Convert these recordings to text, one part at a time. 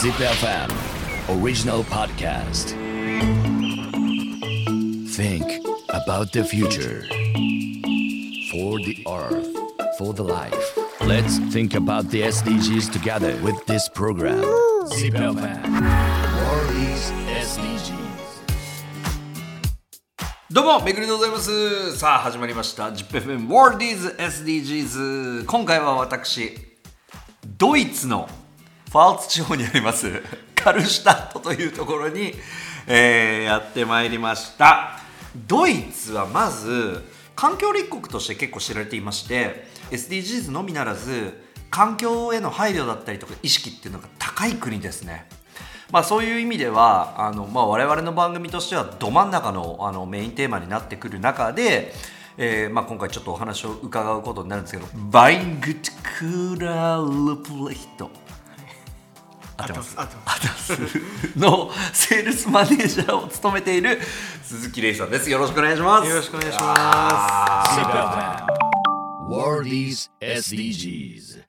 ZIPFM Original Podcast. Think about the future. For the earth, for the life. Let's think about the SDGs together with this program. ZIPFM WORLDs SDGs. どうもめぐりでございます。さあ始まりました ZIPFM WORLDs SDGs。 今回は私ドイツのファルツ地方にありますカルシュタットというところに、やってまいりました。ドイツはまず環境立国として結構知られていまして、 SDGs のみならず環境への配慮だったりとか意識っていうのが高い国ですね。まあ、そういう意味では我々の番組としてはど真ん中の、メインテーマになってくる中で、今回ちょっとお話を伺うことになるんですけど、バイングックラールプレヒトアタスのセールスマネージャーを務めている鈴木玲さんです。よろしくお願いします。よろしくお願いします。 WORLDs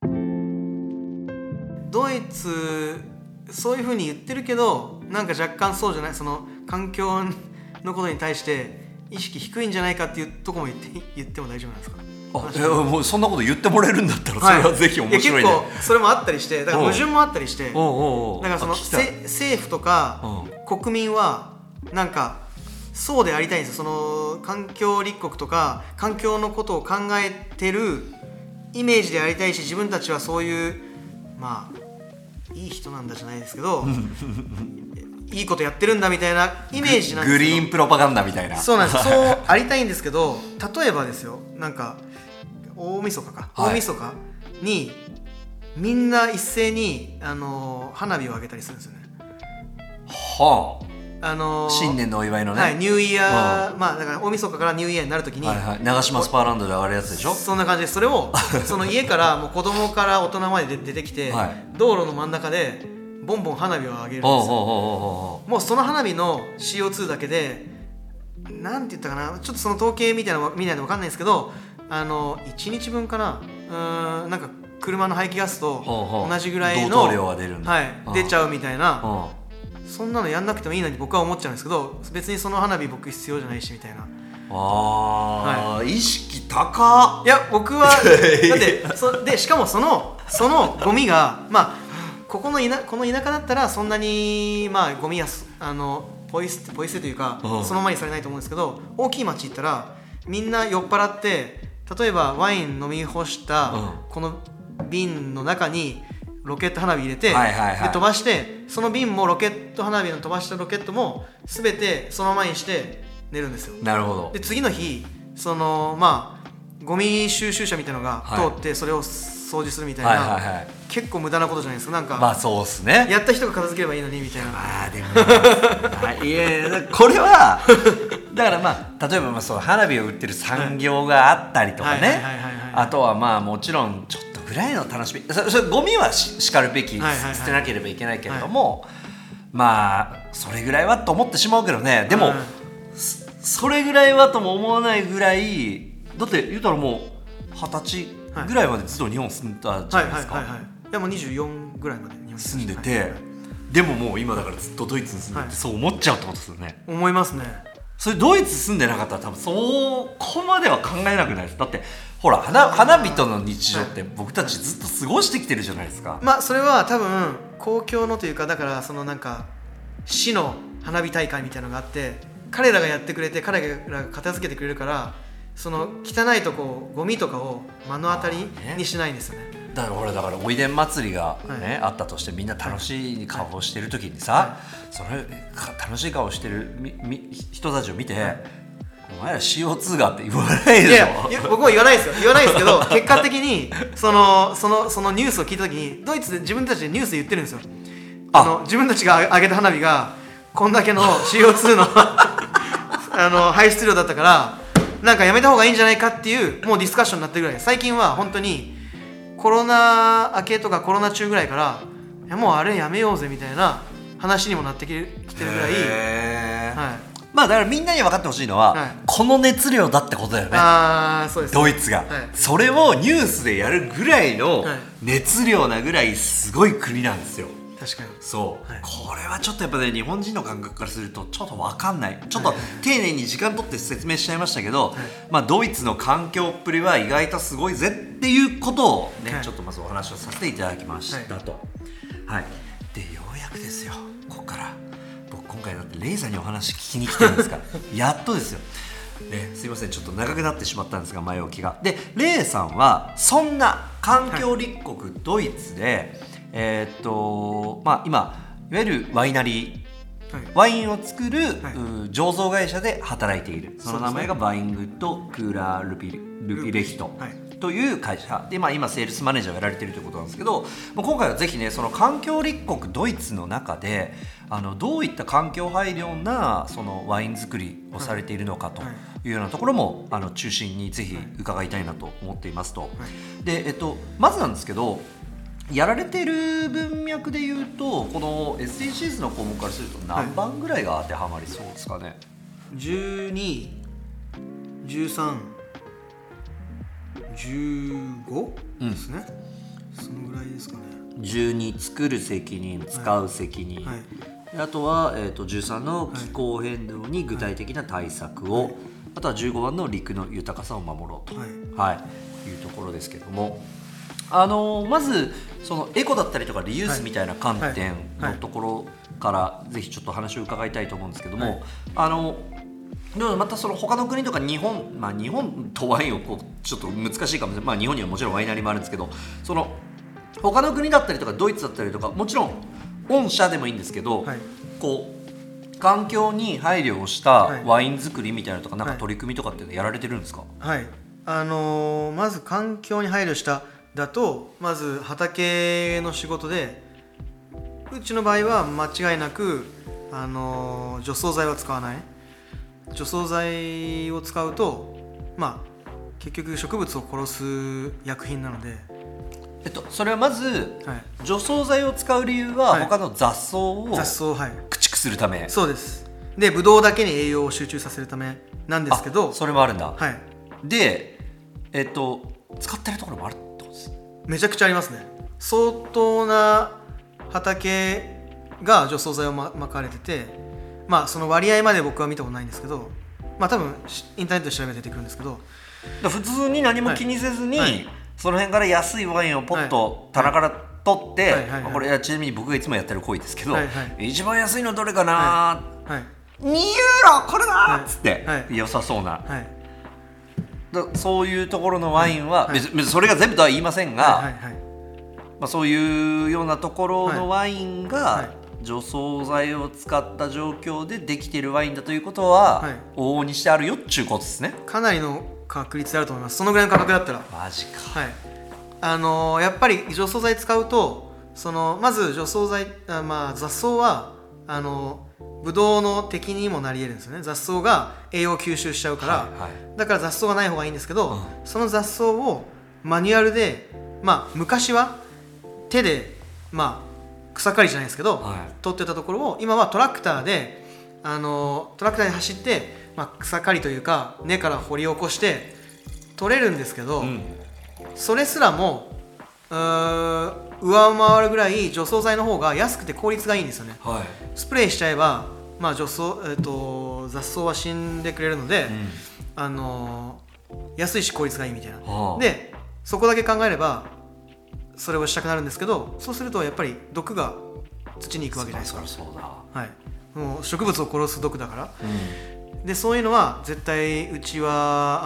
SDGs。 ドイツそういう風に言ってるけど、なんか若干そうじゃない、その環境のことに対して意識低いんじゃないかっていうところも言っても大丈夫なんですか？もうそんなこと言ってもらえるんだったらそれはぜひ面白いね。いや結構それもあったりして、だから矛盾もあったりして、だからその政府とか国民はなんかそうでありたいんですよ。その環境立国とか環境のことを考えてるイメージでありたいし、自分たちはそういうまあいい人なんだじゃないですけどいいことやってるんだみたいなイメージなんですけど、グリーンプロパガンダみたいな、そうなんですそうありたいんですけど、例えばですよ、なんか大晦日にみんな一斉に、花火を上げたりするんですよね。はあ、新年のお祝いのね、はい、ニューイヤー、だから大晦日からニューイヤーになるときに、はいはい、長島スパーランドで上がるやつでしょ。そんな感じです。それをその家からもう子供から大人まで出てきて、はい、道路の真ん中でボンボン花火を上げるんですよ。もうその花火の CO2 だけで、なんて言ったかな、ちょっとその統計みたいなの見ないと分かんないんですけど、1日分かな、なんか車の排気ガスと同じぐらいの同量が出るんだ、はい、出ちゃうみたいな。そんなのやんなくてもいいのに僕は思っちゃうんですけど、別にその花火僕必要じゃないしみたいな。意識高っ。いや僕はだってでしかもそのゴミがまあこの田舎だったらそんなにまあゴミはポイ捨てというかそのままにされないと思うんですけど、大きい町行ったらみんな酔っ払って、例えばワイン飲み干したこの瓶の中にロケット花火入れて、はいはいはい、で飛ばして、その瓶もロケット花火の飛ばしたロケットも全てそのままにして寝るんですよ。なるほど。で次の日そのゴミ収集車みたいなのが通ってそれを掃除するみたいな、はいはいはい、結構無駄なことじゃないですか。なんかそうっすね、やった人が片付ければいいのにみたいな。でもこれはだから例えばそう花火を売ってる産業があったりとかね、あとはもちろんちょっとぐらいの楽しみ、それゴミはしかるべき、捨てなければいけないけれども、それぐらいはと思ってしまうけどね。でも、それぐらいはとも思わないぐらいだって、言うたらもう20歳ぐらいまでずっと日本住んだじゃないですか。でも24ぐらいまで日本住んでて、でももう今だからずっとドイツに住んでて、そう思っちゃうってことですよね。思いますね。それドイツ住んでなかったら多分そこまでは考えなくないです。だってほら花火との日常って僕たちずっと過ごしてきてるじゃないですか。それは多分公共のというか、だからそのなんか市の花火大会みたいなのがあって、彼らがやってくれて彼らが片付けてくれるから、その汚いとこゴミとかを目の当たりにしないんですよね。だからおいでん祭りが、ね、あったとして、みんな楽しい顔をしてる時にさ、その楽しい顔をしてる人たちを見て、お前ら CO2 がって言わないでしょ。いや僕も言わないですけど結果的にそのニュースを聞いた時に、ドイツで自分たちでニュースで言ってるんですよ。自分たちが上げた花火がこんだけの CO2 の排出量だったから、なんかやめた方がいいんじゃないかっていう、もうディスカッションになってるぐらい。最近は本当にコロナ明けとかコロナ中ぐらいから、いやもうあれやめようぜみたいな話にもなってきてるぐらい。だからみんなに分かってほしいのは、この熱量だってことだよね。そうです。ドイツが、それをニュースでやるぐらいの熱量なぐらいすごい国なんですよ。確かにそう、はい、これはちょっとやっぱね日本人の感覚からするとちょっと分かんない、ちょっと丁寧に時間取って説明しちゃいましたけど、はい、まあ、ドイツの環境っぷりは意外とすごいぜっていうことをね、はい、ちょっとまずお話をさせていただきましたと、はい、はい、でようやくですよ、ここから僕今回だってレイさんにお話聞きに来てるんですからやっとですよね、すいませんちょっと長くなってしまったんですが前置きが。でレイさんはそんな環境立国ドイツで、はい、まあ、今いわゆるワイナリー、はい、ワインを作る、はい、醸造会社で働いている。その名前がワイングッドクーラールピレヒトという会社で、まあ、今セールスマネージャーをやられているということなんですけど、今回はぜひねその環境立国ドイツの中でどういった環境配慮なそのワイン作りをされているのかというようなところも中心にぜひ伺いたいなと思っていますと。で、まずなんですけどやられている文脈でいうとこの SDGs の項目からすると何番ぐらいが当てはまりそうですかね。12、1315ですね、うん、そのぐらいですかね。12作る責任使う責任、はいはい、あとは、13の気候変動に具体的な対策を、はい、あとは15番の陸の豊かさを守ろうと、はいはい、いうところですけども、まずそのエコだったりとかリユースみたいな観点のところからぜひちょっと話を伺いたいと思うんですけども、はい、でもまたその他の国とか日本、まあ、日本とワインをこうちょっと難しいかもしれない、まあ、日本にはもちろんワイナリーもあるんですけど、その他の国だったりとかドイツだったりとかもちろん御社でもいいんですけど、はい、こう環境に配慮をしたワイン作りみたいなとか、はい、なんか取り組みとかってやられてるんですか。はい、はい、まず環境に配慮しただとまず畑の仕事でうちの場合は間違いなく、除草剤は使わない。除草剤を使うと、まあ、結局植物を殺す薬品なので、それはまず、はい、除草剤を使う理由は、はい、他の雑草を駆逐するため、はい、そうです。でブドウだけに栄養を集中させるためなんですけど、それもあるんだ、はい、で、使ってるところもあるってことです。めちゃくちゃありますね。相当な畑が除草剤をまかれてて、まあ、その割合まで僕は見たことないんですけど、まあ、多分インターネットで調べて出てくるんですけど、普通に何も気にせずに、はいはい、その辺から安いワインをポッと棚から取って、はいはいはいはい、これちなみに僕がいつもやってる行為ですけど、はいはい、一番安いのどれかな、はいはい、2ユーロこれだーっつって、はいはい、良さそうな、はい、だそういうところのワインは、はい、別にそれが全部とは言いませんが、はいはいはい、まあ、そういうようなところのワインが、はいはい、除草剤を使った状況でできているワインだということは、はい、往々にしてあるよっちゅうことですね。かなりの確率であると思います。そのぐらいの価格だったらマジか、はい、やっぱり除草剤使うとまず除草剤、まあ、雑草はブドウの敵にもなり得るんですよね。雑草が栄養を吸収しちゃうから、はいはい、だから雑草がない方がいいんですけど、うん、その雑草をマニュアルで、まあ、昔は手で、まあ草刈りじゃないですけど、はい、取ってたところを今はトラクターでトラクターに走って、まあ、草刈りというか根から掘り起こして取れるんですけど、うん、それすらも上回るぐらい除草剤の方が安くて効率がいいんですよね、はい、スプレーしちゃえば、まあ雑草は死んでくれるので、うん、安いし効率がいいみたいな、はあ、でそこだけ考えればそれをしたくなるんですけど、そうするとやっぱり毒が土に行くわけじゃないですか。そうだ、はい、もう植物を殺す毒だから、うん、でそういうのは絶対うちは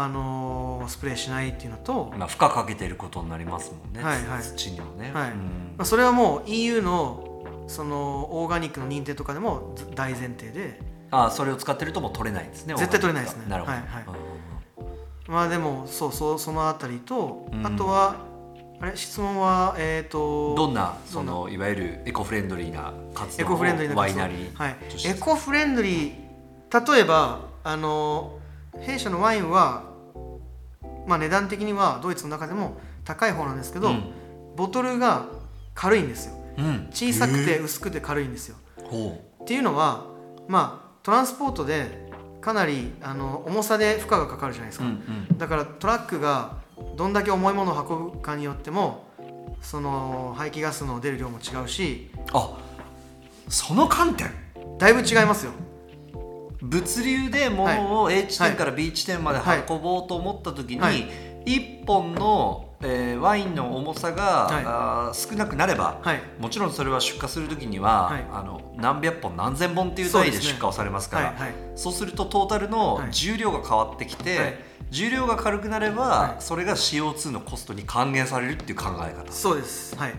スプレーしないっていうのと、まあ、負荷かけてることになりますもんね、はいはい、土にもね、はい、うん、まあ、それはもう EU のそのオーガニックの認定とかでも大前提で、ああ、それを使ってるともう取れないですね。絶対取れないですね。なるほど、はいはい、うん、まあでもそうそのあたりと、うん、あとはあれ質問は、どんなそのいわゆるエコフレンドリーな活動のワイナリー、はい、エコフレンドリー、例えば弊社のワインは、まあ、値段的にはドイツの中でも高い方なんですけど、うん、ボトルが軽いんですよ、うん、小さくて薄くて軽いんですよ、っていうのは、まあ、トランスポートでかなり重さで負荷がかかるじゃないですか、うんうん、だからトラックがどんだけ重いものを運ぶかによってもその排気ガスの出る量も違うし、あ、その観点だいぶ違いますよ。物流で物を A 地点から B 地点まで運ぼうと思った時に、はいはい、1本のワインの重さが、はい、少なくなれば、はい、もちろんそれは出荷する時には、はい、何百本何千本っていう単位で出荷をされますから、そうですね、はいはい、そうするとトータルの重量が変わってきて、はい、重量が軽くなれば、はい、それが CO2 のコストに還元されるっていう考え方。そうです、はい、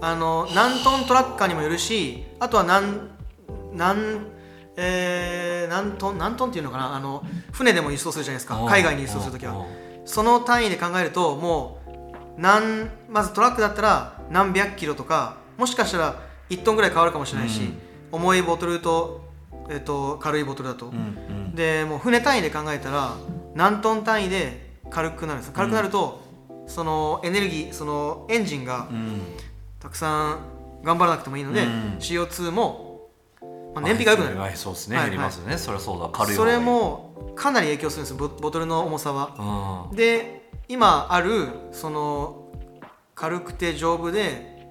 何トントラッカーにもよるし、あとは何トンっていうのかな、船でも輸送するじゃないですか、海外に輸送するときは。その単位で考えると、もうまずトラックだったら何百キロとか、もしかしたら1トンぐらい変わるかもしれないし、うん、重いボトルと、軽いボトルだと、うんうん、でもう船単位で考えたら何トン単位で軽くなるんです。軽くなると、うん、そのエネルギー、そのエンジンがたくさん頑張らなくてもいいので、うん、CO2 も、まあ、燃費が良くなる、はい、そうですね、減りますよね、はい、それはそうだ、軽い方がいい。それもかなり影響するんです、ボトルの重さは、うん、で今あるその軽くて丈夫で、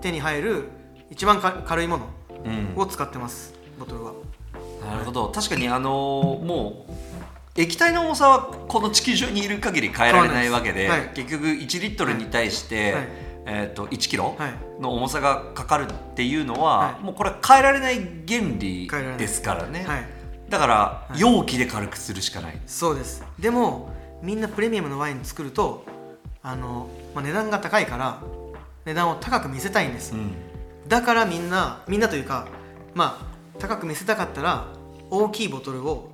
手に入る一番軽いものを使ってます、うん、ボトルは。なるほど、確かにもう液体の重さはこの地球上にいる限り変えられないわけで、はい、結局1リットルに対して、はい、1キロの重さがかかるっていうのは、はい、もうこれは変えられない原理ですからね、はい、だから容器で軽くするしかない、はい、そうです。でもみんなプレミアムのワイン作ると値段が高いから値段を高く見せたいんです、うん、だからみんなというか、まあ、高く見せたかったら大きいボトルを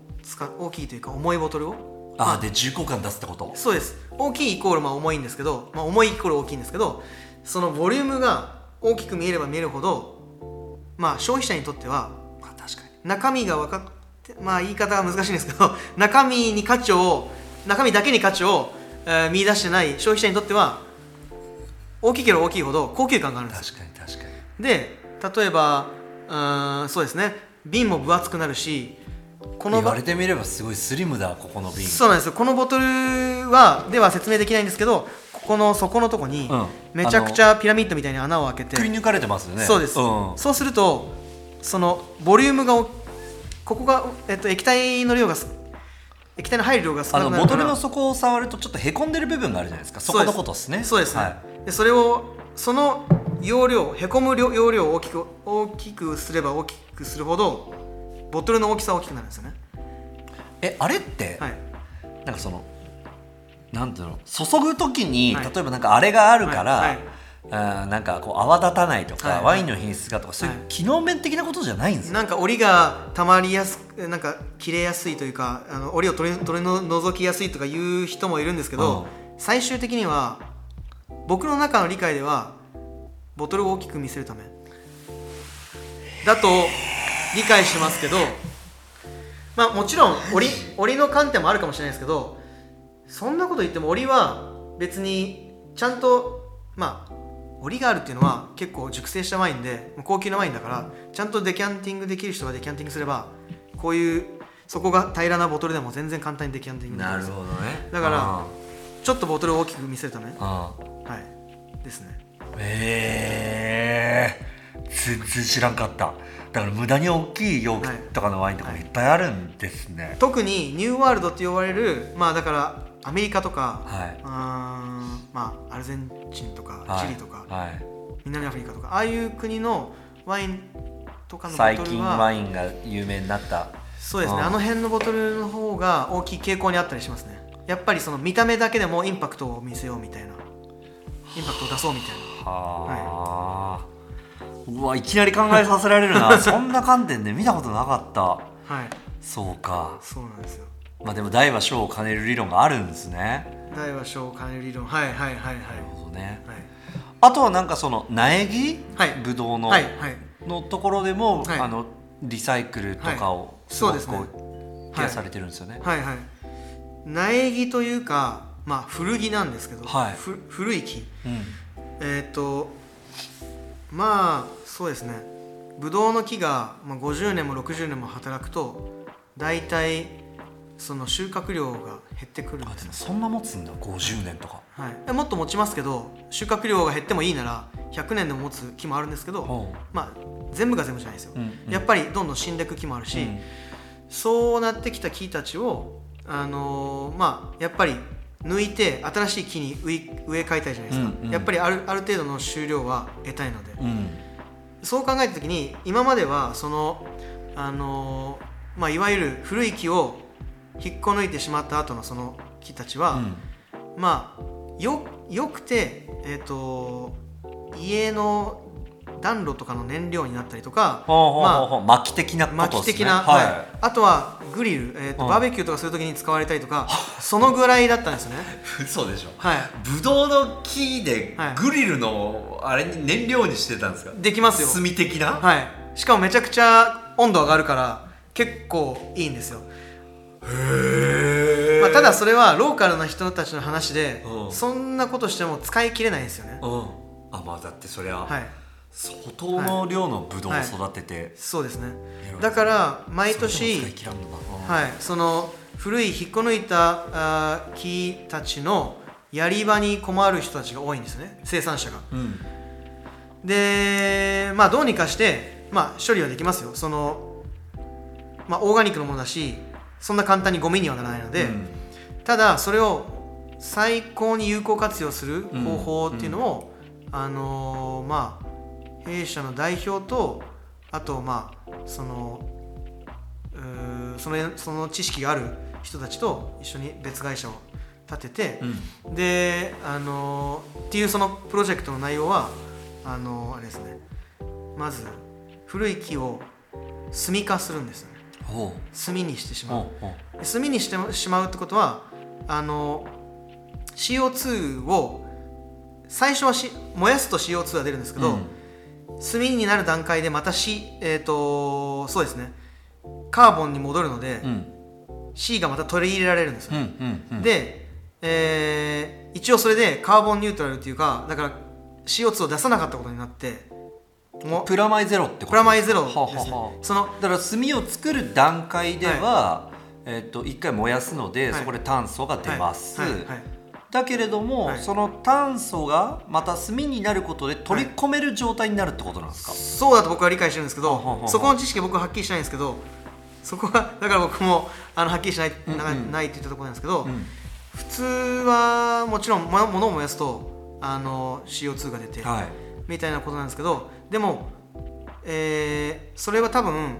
大きいというか重いボトルを、あ、まあ、で重厚感出すってこと。そうです。大きいイコールまあ重いんですけど、まあ、重いイコール大きいんですけど、そのボリュームが大きく見えれば見えるほど、まあ、消費者にとっては、まあ、確かに中身が分かって、まあ、言い方は難しいんですけど中身だけに価値を見出してない消費者にとっては、大きければ大きいほど高級感があるんです。確かに確かに。で、例えばそうですね、瓶も分厚くなるし、この言われてみればすごいスリムだ、ここの瓶。そうなんですよ。このボトルはでは説明できないんですけど、ここの底のとこにめちゃくちゃピラミッドみたいに穴を開けてくり抜かれてますよね。そうです、うん、そうするとそのボリュームがここが、液体の入る量が少なくなるから、ボトルの底を触るとちょっとへこんでる部分があるじゃないですか。そこのことですね。そうですね、はい、でそれをその容量、へこむ容量を大きくすれば大きくするほどボトルの大きさは大きくなるんですよね。あれって、はい、なんかそのなんていうの、注ぐときに、はい、例えばなんかあれがあるから、はいはい、なんかこう泡立たないとか、はいはい、ワインの品質がとか、そういう機能面的なことじゃないんですよ、はい、なんか折りがたまりやすく、なんか切れやすいというか、折りを取り除きやすいとかいう人もいるんですけど、うん、最終的には僕の中の理解ではボトルを大きく見せるためだと理解してますけど、まあもちろん折りの観点もあるかもしれないですけど、そんなこと言っても折りは別にちゃんと、まあ折りがあるっていうのは結構熟成したワインで高級なワインだから、ちゃんとデキャンティングできる人がデキャンティングすれば、こういうそこが平らなボトルでも全然簡単にデキャンティングできるんですよ。なるほどね。だからちょっとボトルを大きく見せるため、はい、ですね。全然知らんかった。だから無駄に大きい容器とかのワインとかもいっぱいあるんですね、はいはい、特にニューワールドって呼ばれる、まあだからアメリカとか、はい、まあ、アルゼンチンとか、はい、チリとか、はい、南アフリカとか、ああいう国のワインとかのボトルは最近ワインが有名になった。そうですね、うん、あの辺のボトルの方が大きい傾向にあったりしますね。やっぱりその見た目だけでもインパクトを見せようみたいな、インパクトを出そうみたいな、はー、はい、うわ、いきなり考えさせられるなそんな観点で見たことなかった、はい、そうか、そうなんですよ。まあ、でも大は小を兼ねる理論があるんですね。大は小を兼ねる理論、はいはいはいはい、なるほどね、はい、あとはなんかその苗木、はい、ブドウの、はいはい、のところでも、はい、リサイクルとかをすごくこうケアされてるんですよね、はいはいはい、苗木というか、まあ、古着なんですけど、はい、古い木、うん、まあそうですね、ブドウの木が50年も60年も働くとだいたいその収穫量が減ってくるんです。そんな持つんだ、50年とか、はい、もっと持ちますけど、収穫量が減ってもいいなら100年でも持つ木もあるんですけど、まあ、全部が全部じゃないですよ、うんうん、やっぱりどんどん死んでいく木もあるし、うん、そうなってきた木たちを、まあ、やっぱり抜いて新しい木に植え替えたいじゃないですか、うんうん、やっぱりある程度の収量は得たいので、うん、そう考えた時に今まではその、まあ、いわゆる古い木を引っこ抜いてしまった後のその木たちは、うん、まあ よくて、家の暖炉とかの燃料になったりとか、まあ、薪的なことですね、はいはい、あとはグリル、バーベキューとかするときに使われたりとか、そのぐらいだったんですよねそうでしょ、はい、ブドウの木でグリルのあれに燃料にしてたんですか？できますよ、炭的な、はい、しかもめちゃくちゃ温度上がるから結構いいんですよ。へ、まあ、ただそれはローカルな人たちの話で、うん、そんなことしても使い切れないんですよね、うん、あ、まあだってそりゃ、はい、相当の量のブドウを育てて、はいはい、そうですね、だから毎年、はい、その古い引っこ抜いた木たちのやり場に困る人たちが多いんですね、生産者が、うん、で、まあ、どうにかして、まあ、処理はできますよ、その、まあ、オーガニックのものだしそんな簡単にゴミにはならないので、うん、ただそれを最高に有効活用する方法っていうのを、うんうん、まあ弊社の代表と、あと、まあ、その知識がある人たちと一緒に別会社を立てて、うん、で、っていうそのプロジェクトの内容はあれですね、まず古い木を炭化するんですね。炭にしてしまう。炭にしてしまうってことはCO2 を最初は燃やすと CO2 は出るんですけど、うん、炭になる段階でまた、そうですね、カーボンに戻るので、うん、C がまた取り入れられるんですよ、うんうんうん、で、一応それでカーボンニュートラルっていうか、だから CO2 を出さなかったことになって、もプラマイゼロってことです。プラマイゼロですね。そのだから炭を作る段階では、はい、1回燃やすので、はい、そこで炭素が出ます、はいはいはいはい、だけれども、はい、その炭素がまた炭になることで取り込める状態になるってことなんですか？はい、そうだと僕は理解してるんですけど、はははは、そこの知識僕ははっきりしないんですけど、そこはだから僕もはっきりしない、うん、ないって言ったところなんですけど、うん、普通はもちろん物を燃やすとCO2 が出て、はい、みたいなことなんですけど、でも、それは多分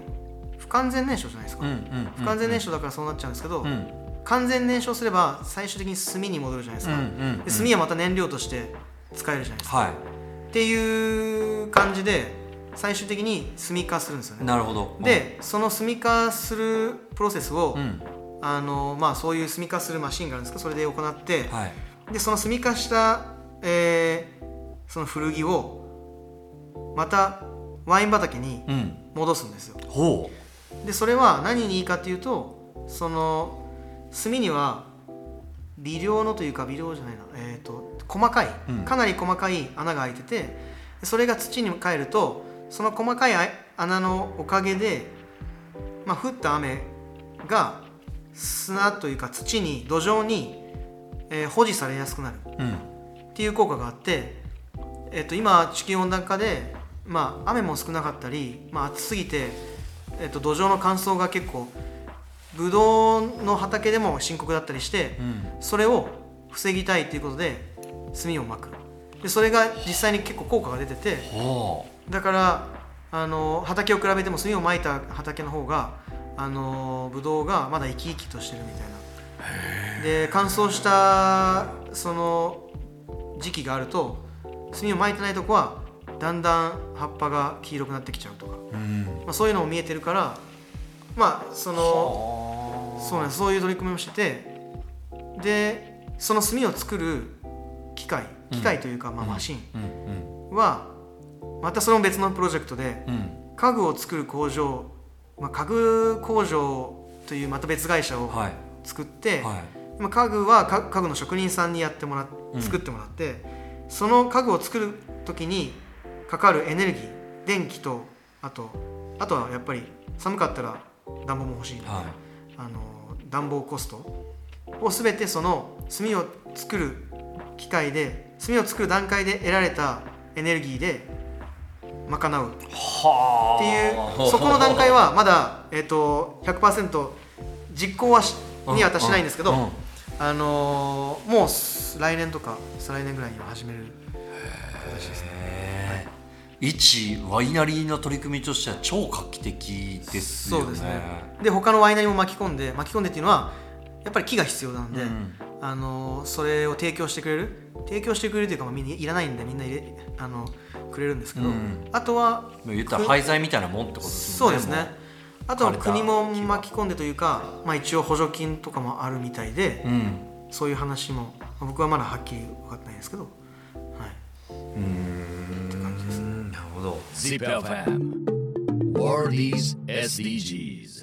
不完全燃焼じゃないですか、うんうんうんうん、不完全燃焼だからそうなっちゃうんですけど、うん、完全燃焼すれば最終的に炭に戻るじゃないですか、うんうんうん、で炭はまた燃料として使えるじゃないですか、はい、っていう感じで最終的に炭化するんですよね。なるほど。で、その炭化するプロセスを、うん、まあ、そういう炭化するマシンがあるんですけど、それで行って、はい、でその炭化した、その古着をまたワイン畑に戻すんですよ、うん、ほう。でそれは何にいいかっていうと、その炭には微量のというか、微量じゃないな、細かい、かなり細かい穴が開いてて、それが土に帰るとその細かい穴のおかげで、まあ、降った雨が砂というか土に、土壌に、保持されやすくなるっていう効果があって、今地球温暖化で、まあ、雨も少なかったり、まあ、暑すぎて、土壌の乾燥が結構ブドウの畑でも深刻だったりして、うん、それを防ぎたいということで炭をまく。でそれが実際に結構効果が出てて、だから畑を比べても炭をまいた畑の方がブドウがまだ生き生きとしてるみたいな。で乾燥したその時期があると、炭をまいてないとこはだんだん葉っぱが黄色くなってきちゃうとか、うん、まあ、そういうのも見えてるから、まあそういう取り組みをしてて、でその炭を作る機械というか、まあ、マシンは、またそれも別のプロジェクトで、家具を作る工場、まあ、家具工場というまた別会社を作って、はいはい、まあ、家具は家具の職人さんに作ってもらって、その家具を作る時にかかるエネルギー、電気と、あとはやっぱり寒かったら暖房も欲しいので、はい、暖房コストを全てその炭を作る段階で得られたエネルギーで賄うっていう、そこの段階はまだ、100% 実行はには達しないんですけど、もう来年とか再来年ぐらいには始める形ですね。一ワイナリーの取り組みとしては超画期的ですよね。そうですね。で他のワイナリーも巻き込んでっていうのはやっぱり木が必要なので、それを提供してくれるというか、まあ、いらないんでみんなくれるんですけど、あとは言ったら廃材みたいなもんってことですよね。そうですね。あとは国も巻き込んでというか、まあ、一応補助金とかもあるみたいで、そういう話も僕はまだはっきり分かってないですけど、って感じですね。なるほど。ZIPFM WORLDs SDGs